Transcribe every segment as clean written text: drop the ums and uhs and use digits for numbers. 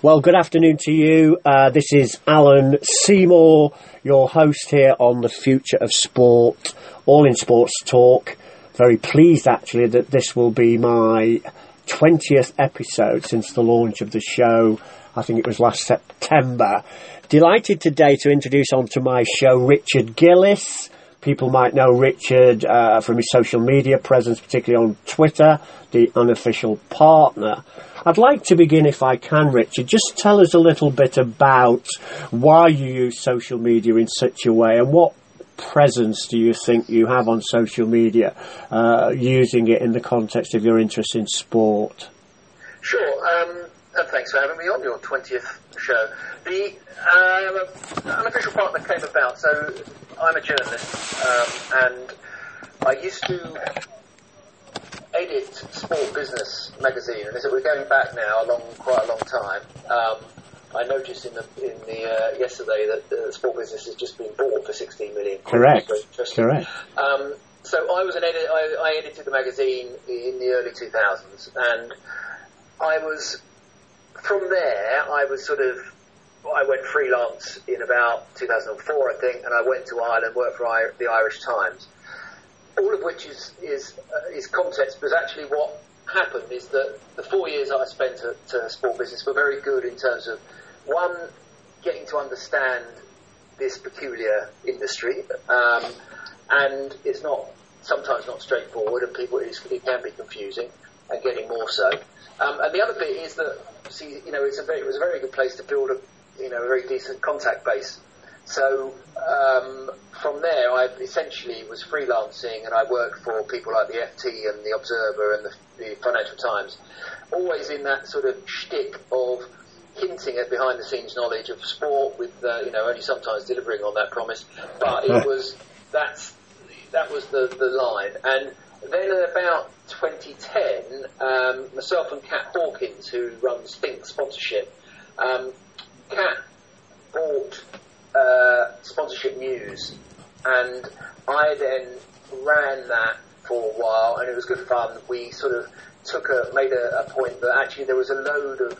Well, good afternoon to you. This is Alan Seymour, your host here on The Future of Sport, All in Sports Talk. Very pleased, actually, that this will be my 20th episode since the launch of the show. I think it was last September. Delighted today to introduce onto my show Richard Gillis. People might know Richard from his social media presence, particularly on Twitter, the Unofficial Partner. I'd like to begin, if I can, Richard, just tell us a little bit about why you use social media in such a way and what presence do you think you have on social media, using it in the context of your interest in sport? Sure. And thanks for having me on your 20th show. The Unofficial Partner came about. So I'm a journalist, and I used to edit Sport Business magazine, and we're going back now quite a long time. I noticed in the yesterday that Sport Business has just been bought for $16 million. Correct. So I was an editor. I edited the magazine in the early 2000s, and I was. From there, I went freelance in about 2004, I think, and I went to Ireland, worked for the Irish Times. All of which is context, because actually what happened is that the 4 years I spent at Sport Business were very good in terms of, one, getting to understand this peculiar industry, and it's sometimes not straightforward, and it can be confusing, and getting more so. And the other bit is that, it was a very good place to build a very decent contact base. So from there, I essentially was freelancing, and I worked for people like the FT and the Observer and the Financial Times, always in that sort of shtick of hinting at behind-the-scenes knowledge of sport, with only sometimes delivering on that promise. But it was that was the line. and then in about 2010, myself and Kat Hawkins, who runs Think Sponsorship, Kat bought Sponsorship News, and I then ran that for a while, and it was good fun. We sort of made a point that actually there was a load of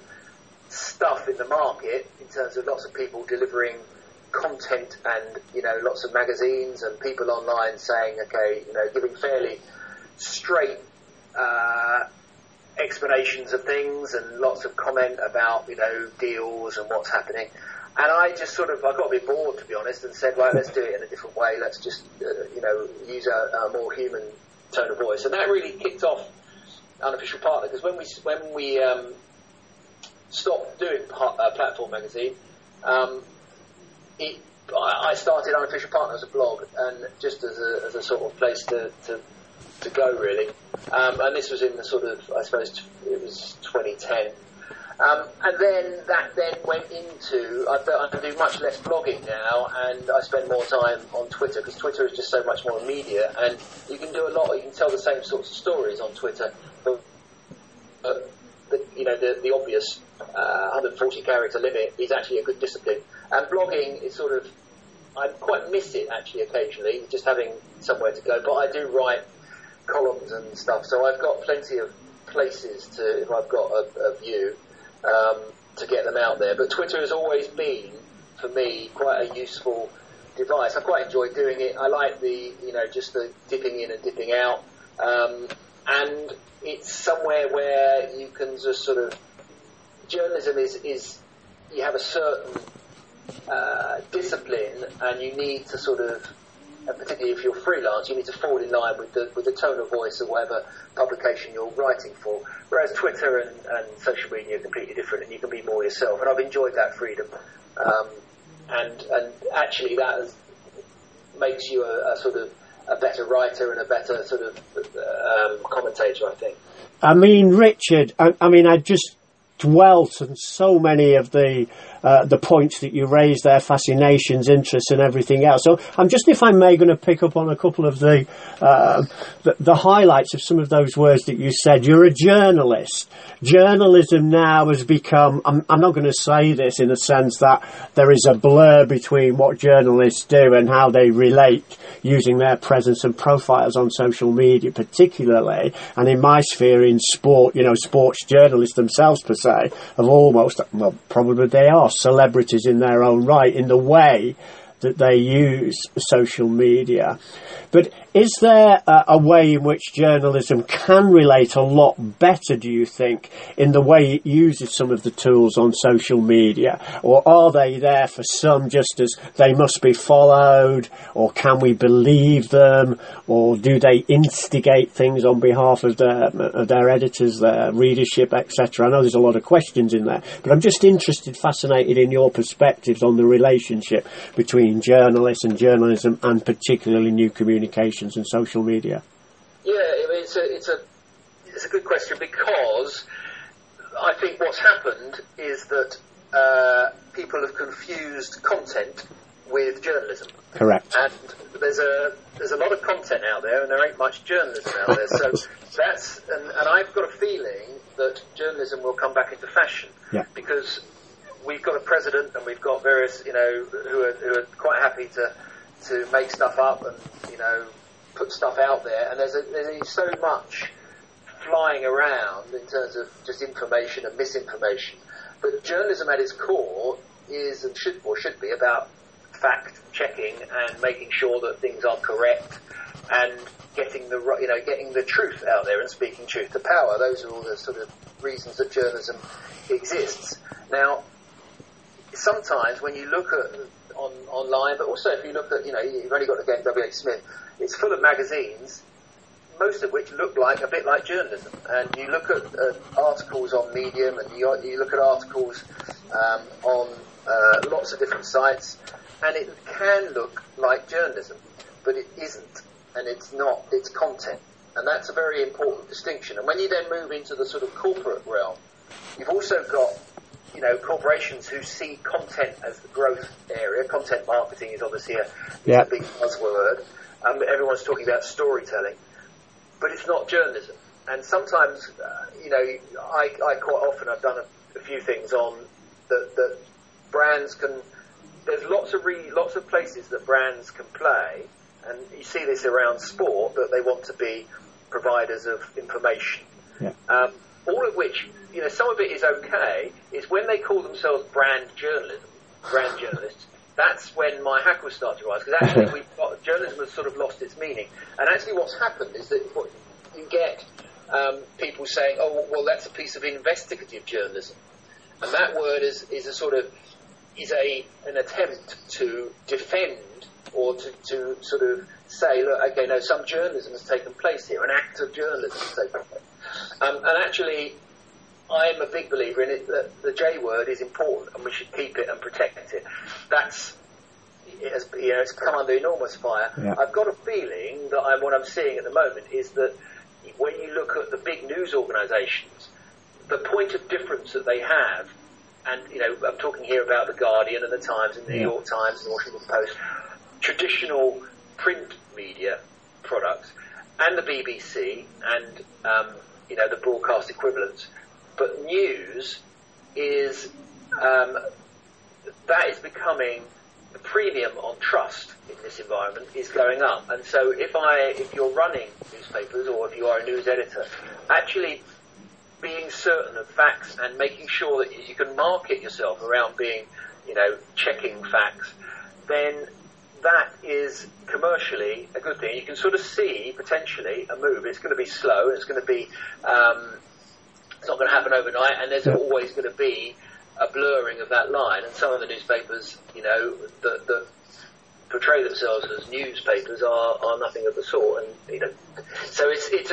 stuff in the market in terms of lots of people delivering content, and lots of magazines and people online saying, okay, giving fairly straight explanations of things, and lots of comment about deals and what's happening. And I just I got a bit bored, to be honest, and said, right, let's do it in a different way. Let's just use a more human tone of voice. And that really kicked off Unofficial Partner, because when we stopped doing Platform Magazine, I started Unofficial Partner as a blog, and just as a sort of place to go, really. And this was in the I suppose it was 2010. And then that went into, I do much less blogging now, and I spend more time on Twitter, because Twitter is just so much more media, and you can do you can tell the same sorts of stories on Twitter, but the obvious 140 character limit is actually a good discipline. And blogging is I quite miss it, actually, occasionally, just having somewhere to go. But I do write columns and stuff, so I've got plenty of places if I've got a view, to get them out there. But Twitter has always been, for me, quite a useful device. I quite enjoy doing it. I like just the dipping in and dipping out. And it's somewhere where you can just journalism is you have a certain discipline, and you need to and particularly if you're freelance, you need to fall in line with the tone of voice of whatever publication you're writing for. Whereas Twitter and social media are completely different, and you can be more yourself. And I've enjoyed that freedom, and actually that makes you a better writer and a better commentator, I think. I mean, Richard, I just dwelt on so many of the points that you raised there, fascinations, interests and everything else. So I'm just, if I may, going to pick up on a couple of the highlights of some of those words that you said. You're a journalist. Journalism now has become, I'm not going to say this in a sense that there is a blur between what journalists do and how they relate using their presence and profiles on social media particularly, and in my sphere in sport, sports journalists themselves per se say, of almost, well, probably they are celebrities in their own right in the way that they use social media. But is there a way in which journalism can relate a lot better, do you think, in the way it uses some of the tools on social media? Or are they there for some just as they must be followed, or can we believe them, or do they instigate things on behalf of their editors, their readership, etc.? I know there's a lot of questions in there, but I'm just interested, fascinated in your perspectives on the relationship between journalists and journalism, and particularly new communications and social media. Yeah, I mean, it's a good question, because I think what's happened is that people have confused content with journalism. Correct. And there's a lot of content out there, and there ain't much journalism out there. So and I've got a feeling that journalism will come back into fashion, because we've got a president and we've got various, who are quite happy to make stuff up and, put stuff out there. And there's so much flying around in terms of just information and misinformation. But journalism at its core is and should be about fact-checking and making sure that things are correct and getting the truth out there and speaking truth to power. Those are all the sort of reasons that journalism exists. Now, sometimes when you look at online, but also if you look at, you've only got again W. H. Smith, it's full of magazines, most of which look like a bit like journalism. And you look at articles on Medium, and you look at articles on lots of different sites, and it can look like journalism, but it isn't, and it's not. It's content, and that's a very important distinction. And when you then move into the sort of corporate realm, you've also got corporations who see content as the growth area. Content marketing is obviously a big buzzword. Everyone's talking about storytelling, but it's not journalism. And sometimes, I quite often, I've done a few things on that brands can, there's lots of places that brands can play, and you see this around sport, that they want to be providers of information. Yeah. All of which, some of it is okay. It's when they call themselves brand journalists, that's when my hack will start to rise, because actually journalism has sort of lost its meaning. And actually what's happened is that you get people saying, oh, well, that's a piece of investigative journalism. And that word is an attempt to defend or to sort of say, look, okay, no, some journalism has taken place here, an act of journalism has taken place. And actually, I'm a big believer in it that the J word is important, and we should keep it and protect it. It's come under enormous fire. Yeah. I've got a feeling that what I'm seeing at the moment is that when you look at the big news organisations, the point of difference that they have, and I'm talking here about The Guardian and The Times and The New York Times and The Washington Post, traditional print media products, and the BBC and the broadcast equivalents, but news is that is becoming the premium on trust in this environment is going up, and so if you're running newspapers or if you are a news editor, actually being certain of facts and making sure that you can market yourself around being checking facts, then that is commercially a good thing. You can sort of see potentially a move. It's going to be slow. It's going to be, it's not going to happen overnight. And there's always going to be a blurring of that line. And some of the newspapers, that portray themselves as newspapers are nothing of the sort. And so it's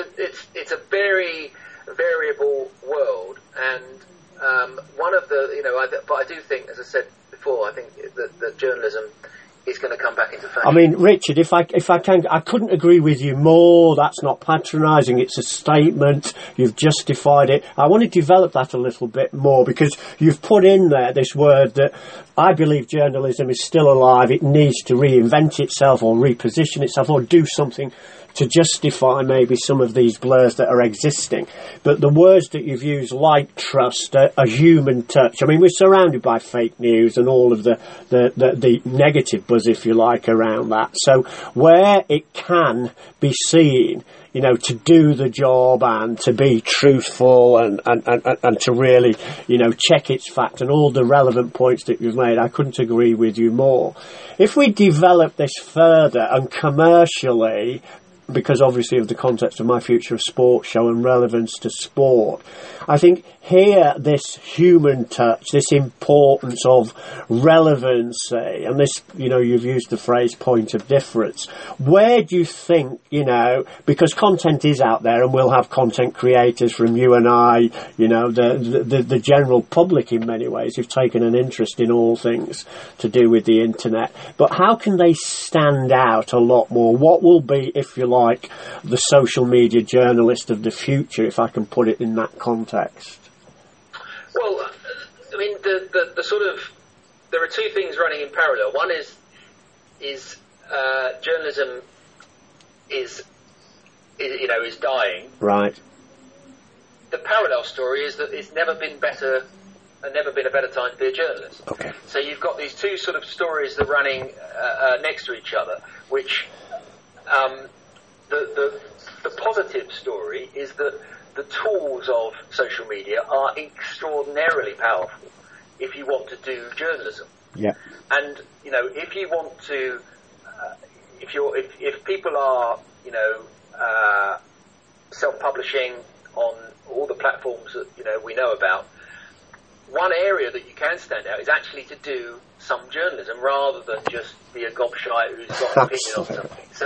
a very variable world. And one of the, but I do think, as I said before, I think that journalism is going to come back into fashion. I mean, Richard, if I can, I couldn't agree with you more. That's not patronising. It's a statement. You've justified it. I want to develop that a little bit more, because you've put in there this word that I believe journalism is still alive. It needs to reinvent itself or reposition itself or do something to justify maybe some of these blurs that are existing. But the words that you've used, like trust, a human touch, I mean, we're surrounded by fake news and all of the negative buzz, if you like, around that. So where it can be seen you know, to do the job and to be truthful and to really, you know, check its fact and all the relevant points that you've made. I couldn't agree with you more. If we develop this further and commercially, because obviously of the context of my Future of Sport show and relevance to sport, I think here this human touch, this importance of relevancy, and this, you know, you've used the phrase point of difference. Where do you think, you know, because content is out there and we'll have content creators from you and I, you know, the general public in many ways who've taken an interest in all things to do with the internet, but how can they stand out a lot more? What will be, if you like, the social media journalist of the future, if I can put it in that context? Well, I mean, the sort of, there are two things running in parallel. One is journalism is dying. Right. The parallel story is that it's never been better, and never been a better time to be a journalist. Okay. So you've got these two sort of stories that are running next to each other, which the positive story is that the tools of social media are extraordinarily powerful if you want to do journalism. Yeah. And, you know, if you want to, if people are, you know, self-publishing on all the platforms that, you know, we know about, one area that you can stand out is actually to do some journalism rather than just be a gobshite who's got an opinion on something. So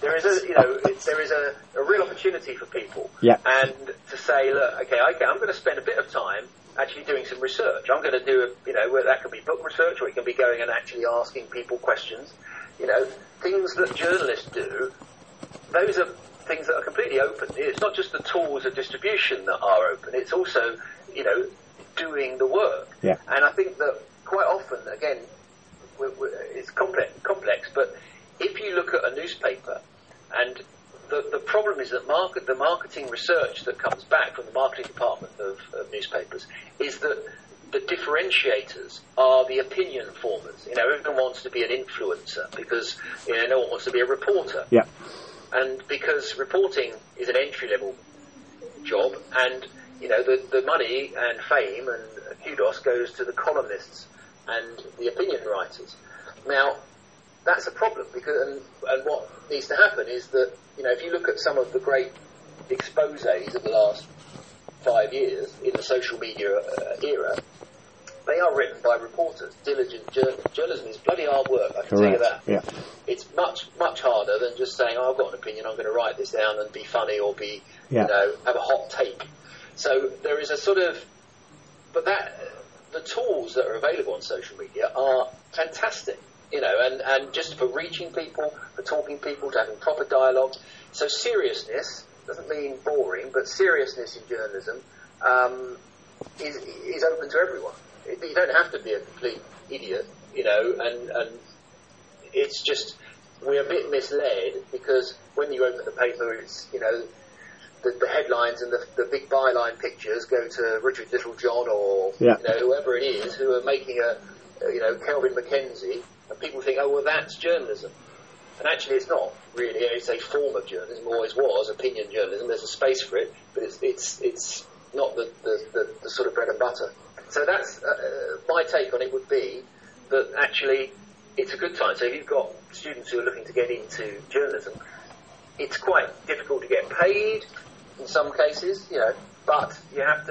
there is a, you know, there is a real opportunity for people. Yeah. And to say, look, okay, I'm going to spend a bit of time actually doing some research. I'm going to do, you know, whether that can be book research or it can be going and actually asking people questions. You know, things that journalists do, those are things that are completely open. It's not just the tools of distribution that are open. It's also, you know, doing the work. Yeah. And I think that quite often, again, it's complex, but if you look at a newspaper, and the problem is that the marketing research that comes back from the marketing department of newspapers is that the differentiators are the opinion formers. You know, everyone wants to be an influencer because, you know, no one wants to be a reporter. Yeah. And because reporting is an entry-level job, and you know, the money and fame and kudos goes to the columnists and the opinion writers. Now, that's a problem, because and what needs to happen is that, you know, if you look at some of the great exposés of the last 5 years in the social media era, they are written by reporters, diligent journalism is bloody hard work, I can tell you that. Yeah. It's much, much harder than just saying, oh, I've got an opinion, I'm going to write this down and be funny or be, yeah, you know, have a hot take. So there is a sort of, but that the tools that are available on social media are fantastic, you know, and just for reaching people, for talking people, to having proper dialogue. So seriousness doesn't mean boring, but seriousness in journalism is open to everyone. You don't have to be a complete idiot, you know, and it's just, we're a bit misled because when you open the paper, it's, you know, the headlines and the big byline pictures go to Richard Littlejohn or, yeah, you know, whoever it is who are making a you know, Kelvin McKenzie, and people think, oh well, that's journalism, and actually it's not really. It's a form of journalism, always was opinion journalism. There's a space for it, but it's not the sort of bread and butter. So that's my take on it would be that actually it's a good time. So if you've got students who are looking to get into journalism, it's quite difficult to get paid in some cases, you know, but you have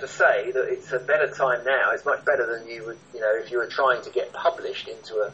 to say that it's a better time now. It's much better than you would, you know, if you were trying to get published into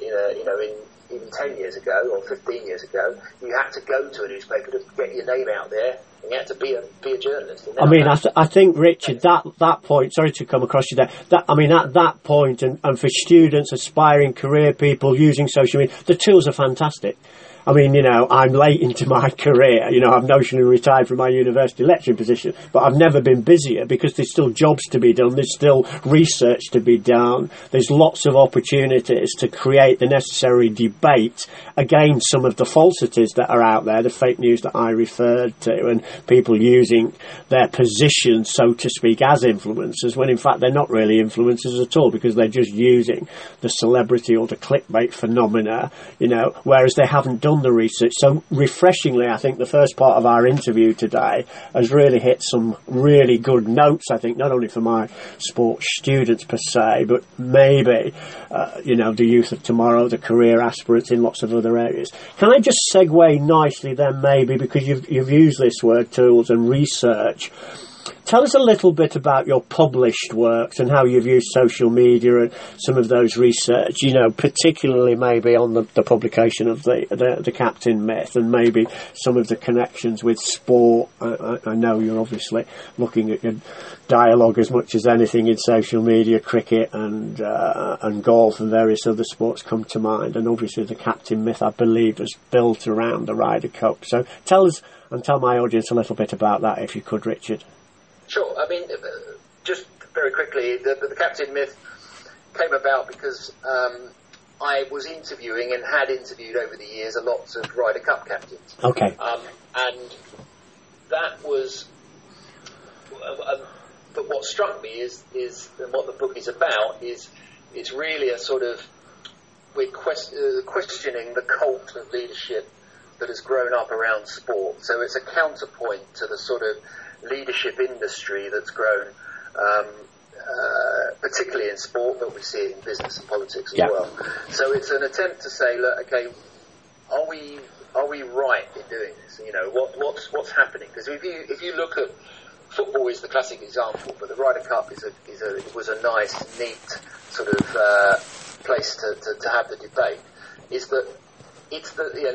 even 10 years ago or 15 years ago. You had to go to a newspaper to get your name out there. You had to be a journalist. I mean, I think, Richard, that point, sorry to come across you there, at that point, and for students, aspiring career people using social media, the tools are fantastic. I mean, you know, I'm late into my career. You know, I've notionally retired from my university lecturing position, but I've never been busier because there's still jobs to be done. There's still research to be done. There's lots of opportunities to create the necessary debate against some of the falsities that are out there, the fake news that I referred to, and people using their position, so to speak, as influencers, when in fact they're not really influencers at all because they're just using the celebrity or the clickbait phenomena, you know, whereas they haven't done on the research. So refreshingly, I think the first part of our interview today has really hit some really good notes, I think, not only for my sports students per se, but maybe, the youth of tomorrow, the career aspirants in lots of other areas. Can I just segue nicely then, maybe, because you've used this word, tools and research. Tell us a little bit about your published works and how you've used social media and some of those research, particularly maybe on the publication of the Captain Myth, and maybe some of the connections with sport. I know you're obviously looking at your dialogue as much as anything in social media. Cricket and golf and various other sports come to mind, and obviously the Captain Myth, I believe, is built around the Ryder Cup. So tell us and tell my audience a little bit about that, if you could, Richard. Sure. I mean, just very quickly, the Captain Myth came about because I was interviewing and had interviewed over the years a lot of Ryder Cup captains. Okay. And that was... but what struck me is and what the book is about is it's really a sort of... We're questioning the cult of leadership that has grown up around sport. So it's a counterpoint to the sort of leadership industry that's grown, particularly in sport, but we see it in business and politics as well. So it's an attempt to say, look, okay, are we right in doing this? What's happening? Because if you look at football, is the classic example, but the Ryder Cup was a nice, neat sort of place to have the debate.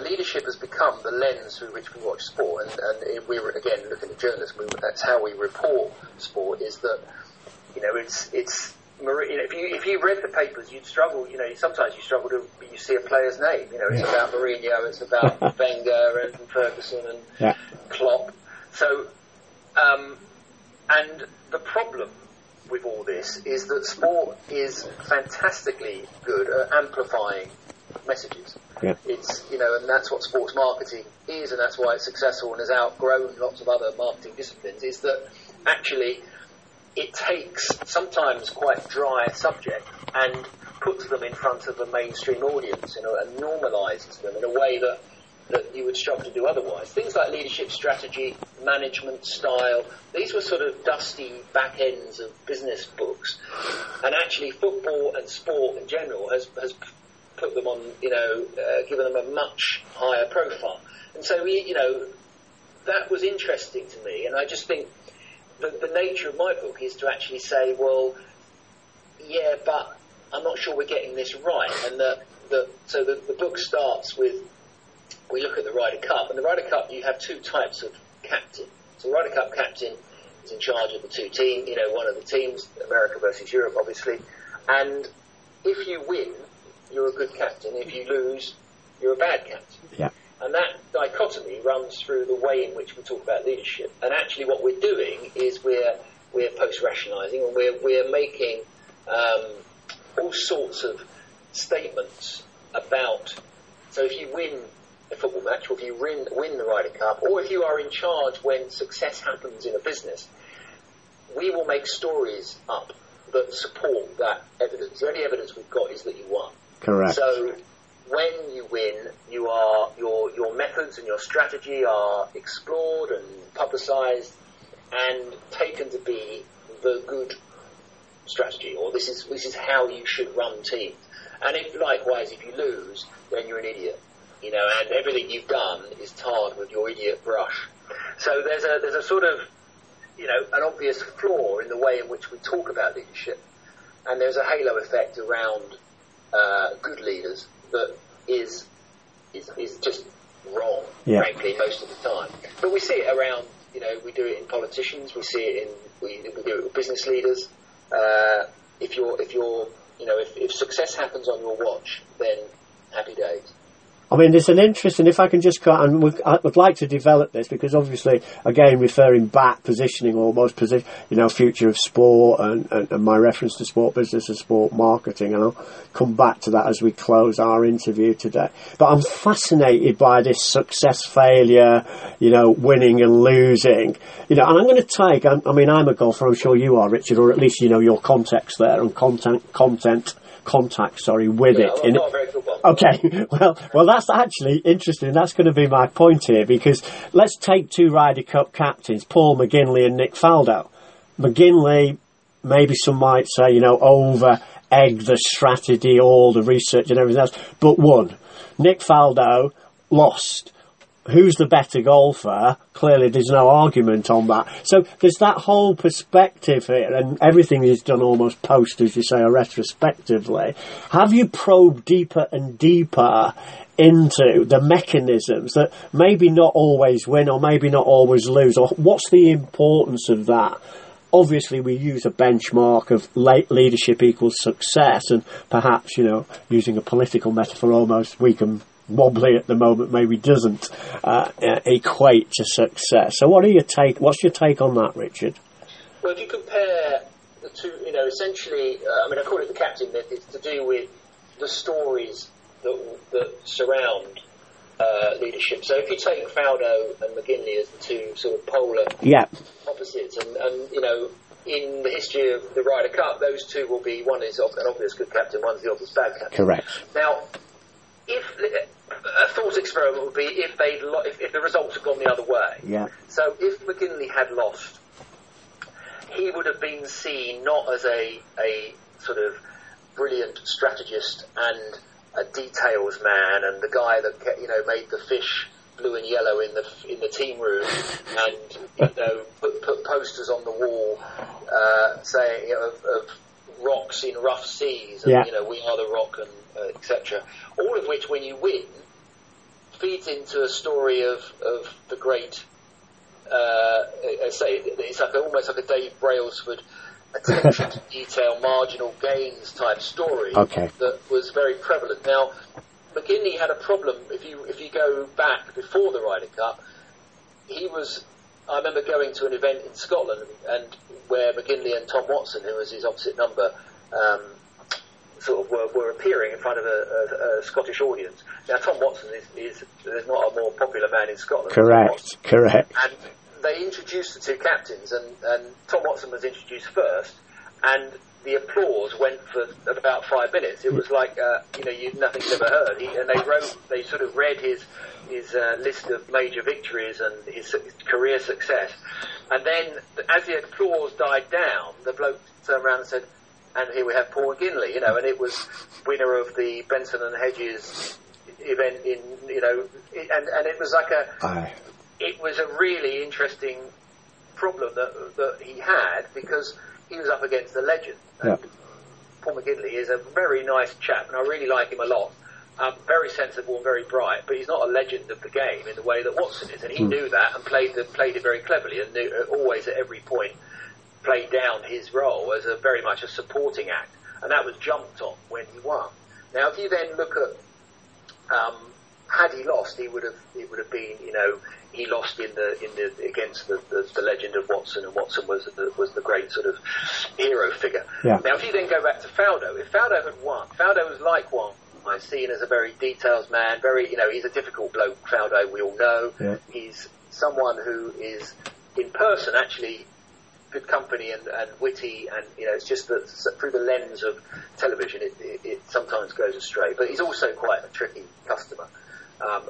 Leadership has become the lens through which we watch sport, and we were again looking at journalists. That's how we report sport. Is that if you read the papers, you'd struggle. Sometimes you struggle to you see a player's name. It's about Mourinho, it's about Wenger and Ferguson and Klopp. So, and the problem with all this is that sport is fantastically good at amplifying messages. It's and that's what sports marketing is, and that's why it's successful and has outgrown lots of other marketing disciplines, is that actually it takes sometimes quite dry subject and puts them in front of the mainstream audience, and normalises them in a way that you would struggle to do otherwise. Things like leadership strategy, management style, these were sort of dusty back ends of business books, and actually football and sport in general has put them on, given them a much higher profile. And so, that was interesting to me. And I just think the nature of my book is to actually say, well, yeah, but I'm not sure we're getting this right. And so the book starts with, we look at the Ryder Cup. And the Ryder Cup, you have two types of captain. So the Ryder Cup captain is in charge of the two teams, one of the teams, America versus Europe, obviously. And if you win, you're a good captain. If you lose, you're a bad captain. Yeah. And that dichotomy runs through the way in which we talk about leadership. And actually what we're doing is we're post-rationalising, and we're making all sorts of statements about... So if you win a football match, or if you win the Ryder Cup, or if you are in charge when success happens in a business, we will make stories up that support that evidence. The only evidence we've got is that you won. Correct. So when you win, your methods and your strategy are explored and publicised and taken to be the good strategy, or this is how you should run teams. And if you lose, then you're an idiot, and everything you've done is tarred with your idiot brush. So there's a sort of an obvious flaw in the way in which we talk about leadership, and there's a halo effect around good leaders that is just wrong, frankly, most of the time. But we see it around, we do it in politicians, we see it in we do it with business leaders. If success happens on your watch, then happy days. I mean, there's an interesting, if I can just cut, and I would like to develop this, because obviously, again, referring back, positioning almost, future of sport and my reference to sport business and sport marketing, and I'll come back to that as we close our interview today. But I'm fascinated by this success, failure, winning and losing, and I'm going to take, I'm a golfer, I'm sure you are, Richard, or at least, your context there and content, with it. I'm not a very good one. Okay, well, that's actually interesting. That's going to be my point here, because let's take two Ryder Cup captains, Paul McGinley and Nick Faldo. McGinley, maybe some might say, you know, over-egged the strategy, all the research and everything else, but won. Nick Faldo lost. Who's the better golfer? Clearly there's no argument on that. So there's that whole perspective here, and everything is done almost post, as you say, or retrospectively. Have you probed deeper and deeper into the mechanisms that maybe not always win or maybe not always lose, or what's the importance of that? Obviously we use a benchmark of leadership equals success, and perhaps, you know, using a political metaphor almost, we can wobbly at the moment maybe doesn't equate to success. So what's your take on that, Richard? Well, if you compare the two, you know, essentially, I call it the captain myth. It's to do with the stories that surround leadership. So if you take Faldo and McGinley as the two sort of polar opposites, and you know, in the history of the Ryder Cup, those two will be, one is an obvious good captain, one's the obvious bad captain. Correct. Now, if a thought experiment would be if the results had gone the other way. Yeah. So if McGinley had lost, he would have been seen not as a sort of brilliant strategist and a details man and the guy that, you know, made the fish blue and yellow in the team room and, you know, put posters on the wall saying, you know, of rocks in rough seas, and, you know, we are the rock, and etc. All of which, when you win, feeds into a story of the great. I say it's almost like a Dave Brailsford attention to detail, marginal gains type story that was very prevalent. Now, McGinley had a problem. If you go back before the Ryder Cup, he was. I remember going to an event in Scotland and where McGinley and Tom Watson, who was his opposite number, sort of were appearing in front of a Scottish audience. Now, Tom Watson is not a more popular man in Scotland. Correct. And they introduced the two captains, and Tom Watson was introduced first, and the applause went for about 5 minutes. It was like, nothing's ever heard. They sort of read his list of major victories and his career success. And then, as the applause died down, the bloke turned around and said, and here we have Paul McGinley, you know, and it was winner of the Benson and Hedges event in, you know, and it was like it was a really interesting problem that he had, because he was up against the legend. Yep. Paul McGinley is a very nice chap, and I really like him a lot. Very sensible and very bright, but he's not a legend of the game in the way that Watson is, and he knew that and played it very cleverly, and knew, always at every point played down his role as a very much a supporting act, and that was jumped on when he won. Now, if you then look at had he lost, it would have been, you know, he lost in the against the legend of Watson, and Watson was the great sort of hero figure. Yeah. Now, if you then go back to Faldo, if Faldo had won, Faldo was like one I've seen as a very details man, very, you know, he's a difficult bloke, Faldo, we all know. Yeah. He's someone who is in person actually good company and witty, and, you know, it's just that through the lens of television it sometimes goes astray, but he's also quite a tricky customer.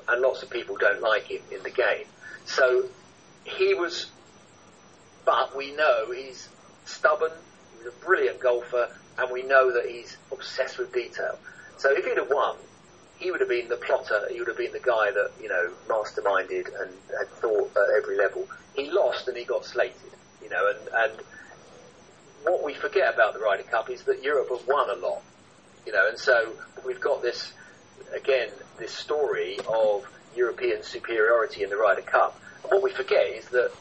And lots of people don't like him in the game. So he was, but we know he's stubborn, he was a brilliant golfer, and we know that he's obsessed with detail. So if he'd have won, he would have been the plotter, he would have been the guy that, you know, masterminded and had thought at every level. He lost and he got slated, you know, and what we forget about the Ryder Cup is that Europe have won a lot, you know, and so we've got this, again, this story of European superiority in the Ryder Cup. And what we forget is that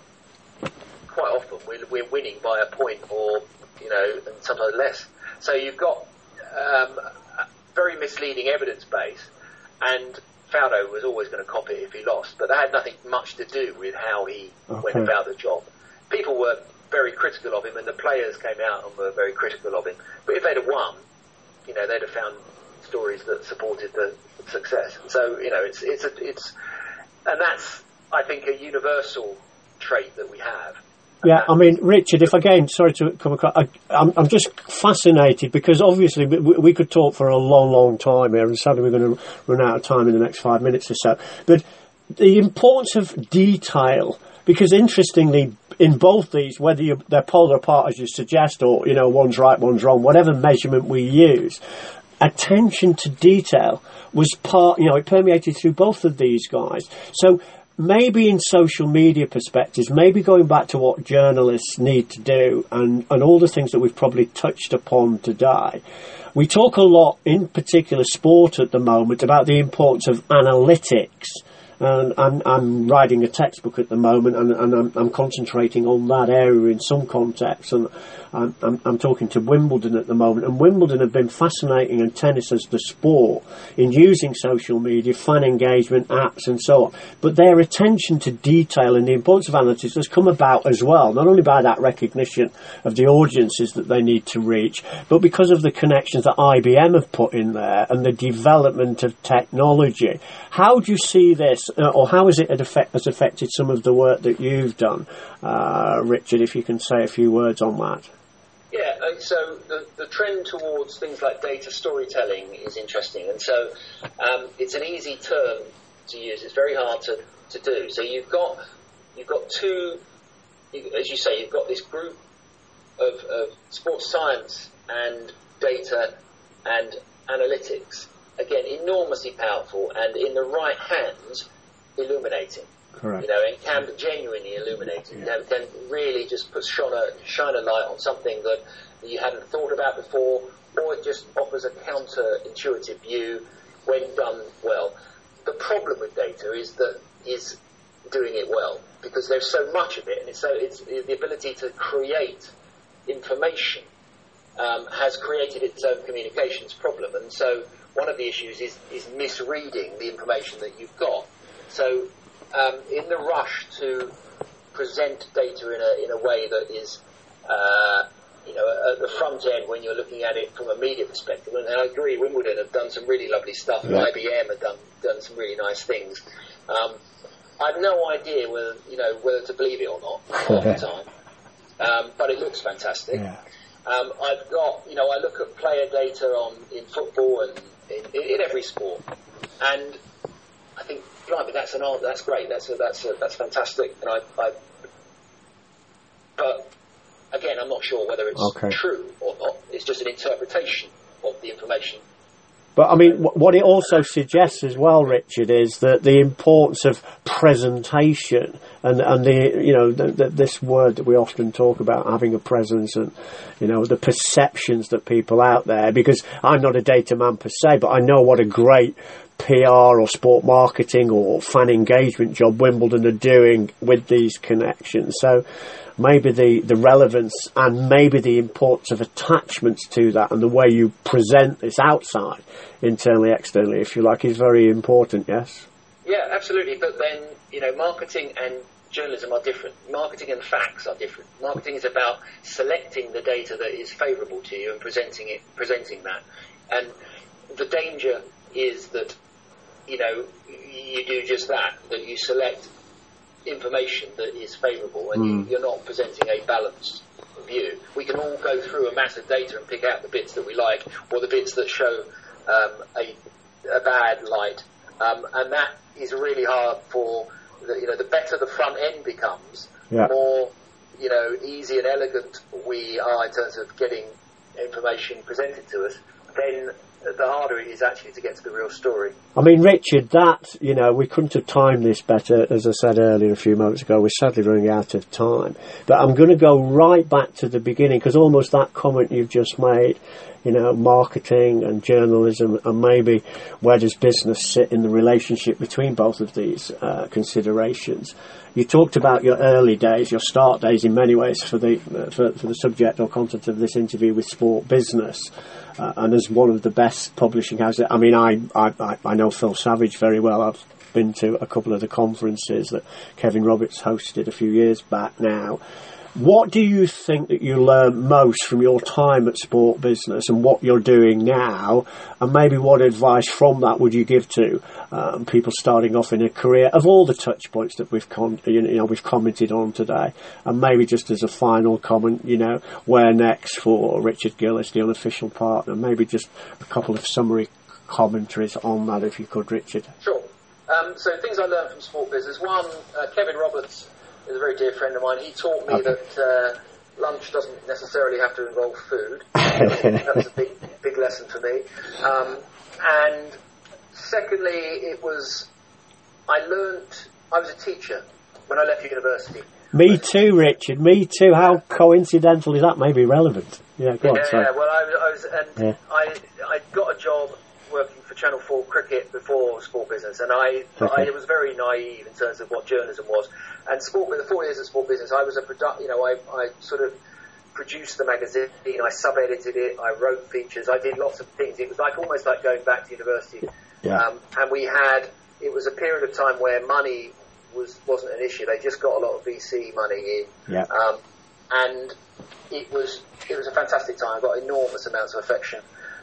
quite often we're winning by a point or, you know, and sometimes less. So you've got a very misleading evidence base, and Faldo was always going to cop it if he lost, but that had nothing much to do with how he went about the job. People were very critical of him, and the players came out and were very critical of him. But if they'd have won, you know, they'd have found stories that supported the success. So, you know, it's and that's, I think, a universal trait that we have Yeah, I mean, Richard, if again, sorry to come across, I'm just fascinated because obviously we could talk for a long, long time here, and sadly we're going to run out of time in the next 5 minutes or so. But the importance of detail, because interestingly, in both these, whether they're polar apart as you suggest, or you know, one's right, one's wrong, whatever measurement we use, attention to detail was part. You know, it permeated through both of these guys. So. Maybe in social media perspectives, maybe going back to what journalists need to do and all the things that we've probably touched upon today, we talk a lot, in particular sport at the moment, about the importance of analytics. And I'm writing a textbook at the moment, and I'm concentrating on that area in some contexts. And I'm talking to Wimbledon at the moment, and Wimbledon have been fascinating, and tennis as the sport, in using social media, fan engagement, apps and so on. But their attention to detail and the importance of analytics has come about as well, not only by that recognition of the audiences that they need to reach, but because of the connections that IBM have put in there and the development of technology. How do you see this? Or how is it has affected some of the work that you've done, Richard, if you can say a few words on that? Yeah, so the trend towards things like data storytelling is interesting, and so it's an easy term to use. It's very hard to do. So you've got as you say, you've got this group of sports science and data and analytics. Again, enormously powerful, and in the right hands, illuminating. Correct. You know, it can be genuinely illuminating. Yeah. It can really just shine a light on something that you hadn't thought about before, or it just offers a counterintuitive view when done well. The problem with data is doing it well, because there's so much of it, and it's the ability to create information has created its own communications problem, and so. One of the issues is misreading the information that you've got. So in the rush to present data in a way that is, at the front end when you're looking at it from a media perspective, and I agree, Wimbledon have done some really lovely stuff, and IBM have done some really nice things. I have no idea whether to believe it or not all the time, but it looks fantastic. Yeah. I've got, I look at player data in football and in every sport, and I think, blimey, that's an answer. That's great. That's fantastic. And but again, I'm not sure whether it's true or not. It's just an interpretation of the information. But I mean, what it also suggests as well, Richard, is that the importance of presentation and the this word that we often talk about, having a presence, and the perceptions that people out there. Because I'm not a data man per se, but I know what a great PR or sport marketing or fan engagement job Wimbledon are doing with these connections. So maybe the relevance and maybe the importance of attachments to that, and the way you present this outside, internally, externally, if you like, is very important, yes? Yeah, absolutely. But then, marketing and journalism are different. Marketing and facts are different. Marketing is about selecting the data that is favourable to you and presenting that. And the danger is that, you do just that you select information that is favourable, and you're not presenting a balanced view. We can all go through a mass of data and pick out the bits that we like, or the bits that show a bad light, and that is really hard for the better the front end becomes, more easy and elegant we are in terms of getting information presented to us, then the harder it is actually to get to the real story. I mean, Richard, we couldn't have timed this better, as I said earlier a few moments ago. We're sadly running out of time. But I'm going to go right back to the beginning, because almost that comment you've just made, marketing and journalism, and maybe where does business sit in the relationship between both of these considerations. You talked about your early days, your start days in many ways for the subject or content of this interview with Sport Business, and as one of the best publishing houses. I mean, I know Phil Savage very well. I've been to a couple of the conferences that Kevin Roberts hosted a few years back now. What do you think that you learned most from your time at Sport Business and what you're doing now? And maybe what advice from that would you give to people starting off in a career of all the touch points that we've commented on today? And maybe just as a final comment, where next for Richard Gillis, the Unofficial Partner? Maybe just a couple of summary commentaries on that, if you could, Richard. Sure. So things I learned from Sport Business. One, Kevin Roberts is a very dear friend of mine. He taught me that lunch doesn't necessarily have to involve food. That was a big lesson for me. And secondly, I was a teacher when I left university. Me too, Richard. Me too. How coincidental is that? Maybe relevant. Yeah, go on. Yeah, well, I got a job working for Channel 4 Cricket before Sport Business, and I was very naive in terms of what journalism was. And with the 4 years of Sport Business, I was I sort of produced the magazine, I sub-edited it, I wrote features, I did lots of things. It was almost like going back to university. Yeah. And it was a period of time where money wasn't an issue. They just got a lot of VC money in. Yeah. And it was a fantastic time. I got enormous amounts of affection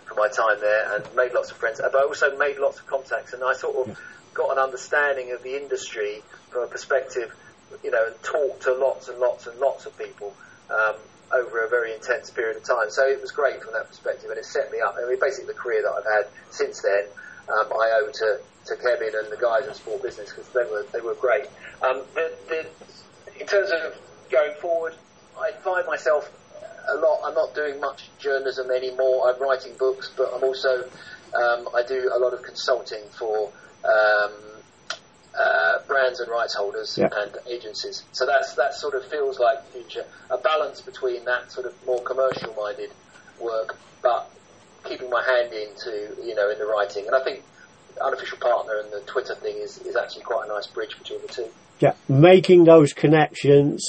for my time there and made lots of friends, but I also made lots of contacts, and I sort of got an understanding of the industry from a perspective, and talked to lots and lots and lots of people over a very intense period of time. So it was great from that perspective, and it set me up. I mean, basically the career that I've had since then, I owe to Kevin and the guys in Sport Business, because they were great. In terms of going forward, I find myself a lot. I'm not doing much journalism anymore. I'm writing books, but I'm also I do a lot of consulting for brands and rights holders and agencies. So that sort of feels like the future. A balance between that sort of more commercial-minded work, but keeping my hand into in the writing. And I think Unofficial Partner and the Twitter thing is actually quite a nice bridge between the two. Yeah, making those connections.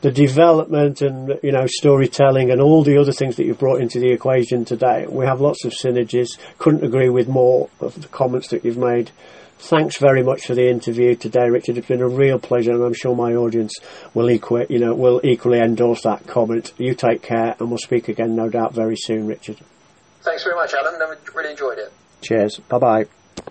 The development and storytelling and all the other things that you've brought into the equation today. We have lots of synergies. Couldn't agree with more of the comments that you've made. Thanks very much for the interview today, Richard. It's been a real pleasure, and I'm sure my audience will equally endorse that comment. You take care, and we'll speak again, no doubt, very soon, Richard. Thanks very much, Alan. I really enjoyed it. Cheers. Bye-bye.